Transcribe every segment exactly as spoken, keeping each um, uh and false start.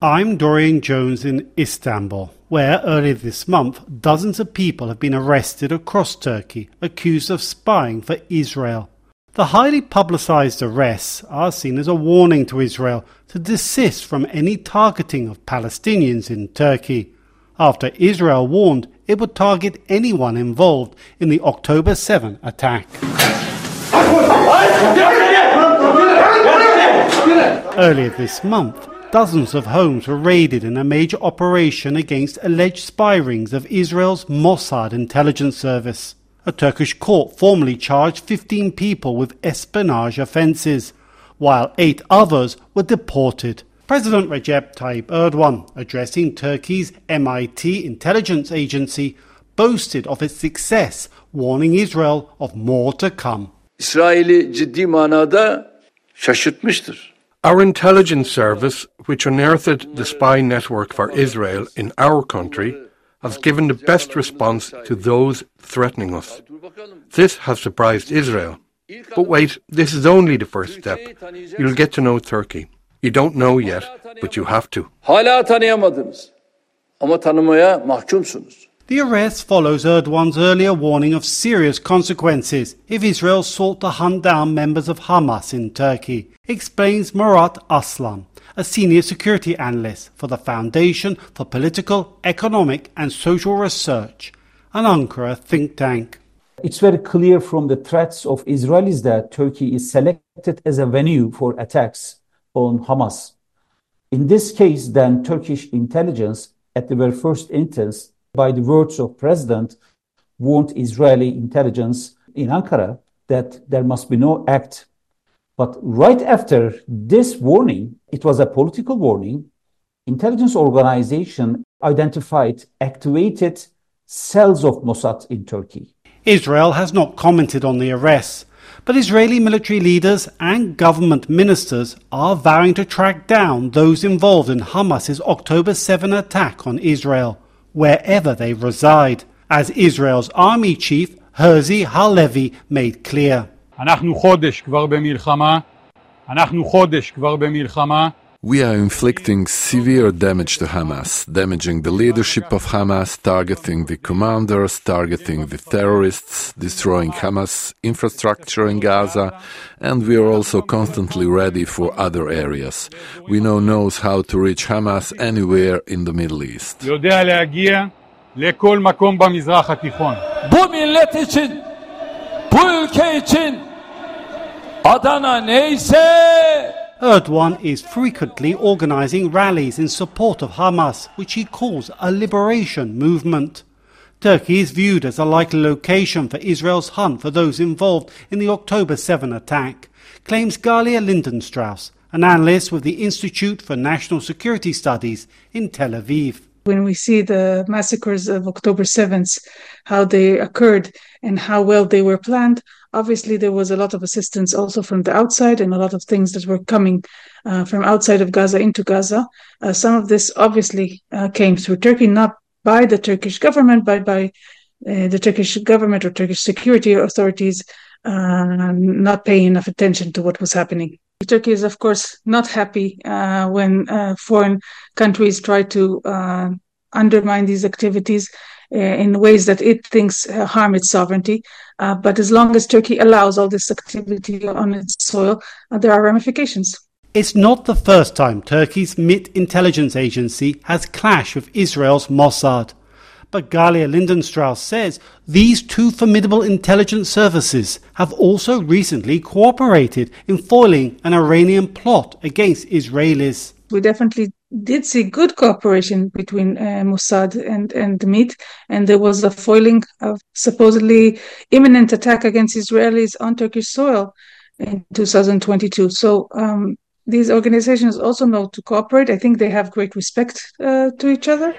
I'm Dorian Jones in Istanbul, where earlier this month dozens of people have been arrested across Turkey, accused of spying for Israel. The highly publicized arrests are seen as a warning to Israel to desist from any targeting of Palestinians in Turkey, after Israel warned it would target anyone involved in the October seventh attack. Earlier this month, dozens of homes were raided in a major operation against alleged spy rings of Israel's Mossad intelligence service. A Turkish court formally charged fifteen people with espionage offences, while eight others were deported. President Recep Tayyip Erdogan, addressing Turkey's M I T intelligence agency, boasted of its success, warning Israel of more to come. İsrail'i ciddi manada şaşırtmıştır. Our intelligence service, which unearthed the spy network for Israel in our country, has given the best response to those threatening us. This has surprised Israel. But wait, this is only the first step. You'll get to know Turkey. You don't know yet, but you have to. The arrest follows Erdogan's earlier warning of serious consequences if Israel sought to hunt down members of Hamas in Turkey, explains Murat Aslan, a senior security analyst for the Foundation for Political, Economic and Social Research, an Ankara think tank. It's very clear from the threats of Israelis that Turkey is selected as a venue for attacks on Hamas. In this case, then, Turkish intelligence, at the very first instance, by the words of President, warned Israeli intelligence in Ankara that there must be no act. But right after this warning, it was a political warning, intelligence organization identified activated cells of Mossad in Turkey. Israel has not commented on the arrests, but Israeli military leaders and government ministers are vowing to track down those involved in Hamas's October seventh attack on Israel, wherever they reside, as Israel's army chief Herzi Halevi made clear. We are inflicting severe damage to Hamas, damaging the leadership of Hamas, targeting the commanders, targeting the terrorists, destroying Hamas infrastructure in Gaza, and we are also constantly ready for other areas. We now know how to reach Hamas anywhere in the Middle East. Erdogan is frequently organizing rallies in support of Hamas, which he calls a liberation movement. Turkey is viewed as a likely location for Israel's hunt for those involved in the October seventh attack, claims Galia Lindenstrauss, an analyst with the Institute for National Security Studies in Tel Aviv. When we see the massacres of October seventh, how they occurred and how well they were planned, obviously there was a lot of assistance also from the outside and a lot of things that were coming uh, from outside of Gaza into Gaza. Uh, some of this obviously uh, came through Turkey, not by the Turkish government, but by uh, the Turkish government or Turkish security authorities uh, not paying enough attention to what was happening. Turkey is, of course, not happy uh, when uh, foreign countries try to uh, undermine these activities uh, in ways that it thinks uh, harm its sovereignty. Uh, but as long as Turkey allows all this activity on its soil, uh, there are ramifications. It's not the first time Turkey's M I T intelligence agency has clashed with Israel's Mossad. But Galia Lindenstrauss says these two formidable intelligence services have also recently cooperated in foiling an Iranian plot against Israelis. We definitely did see good cooperation between uh, Mossad and, and M I T, and there was a foiling of supposedly imminent attack against Israelis on Turkish soil in two thousand twenty-two. So um, these organizations also know to cooperate. I think they have great respect uh, to each other.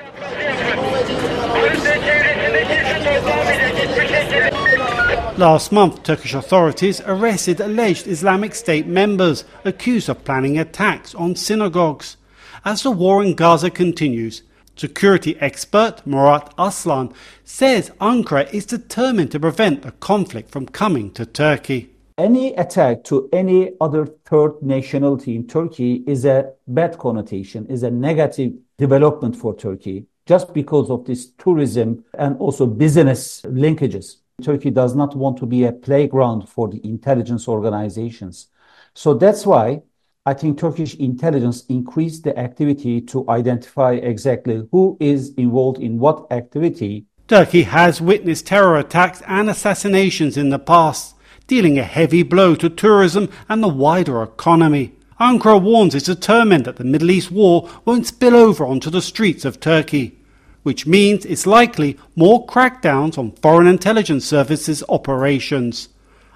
Last month, Turkish authorities arrested alleged Islamic State members accused of planning attacks on synagogues. As the war in Gaza continues, security expert Murat Aslan says Ankara is determined to prevent the conflict from coming to Turkey. any attack to any other third nationality in Turkey is a bad connotation, is a negative development for Turkey, just because of this tourism and also business linkages. Turkey does not want to be a playground for the intelligence organizations. So that's why I think Turkish intelligence increased the activity to identify exactly who is involved in what activity. Turkey has witnessed terror attacks and assassinations in the past, dealing a heavy blow to tourism and the wider economy. Ankara warns it's determined that the Middle East war won't spill over onto the streets of Turkey, which means it's likely more crackdowns on foreign intelligence services operations.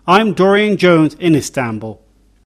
I'm Dorian Jones in Istanbul.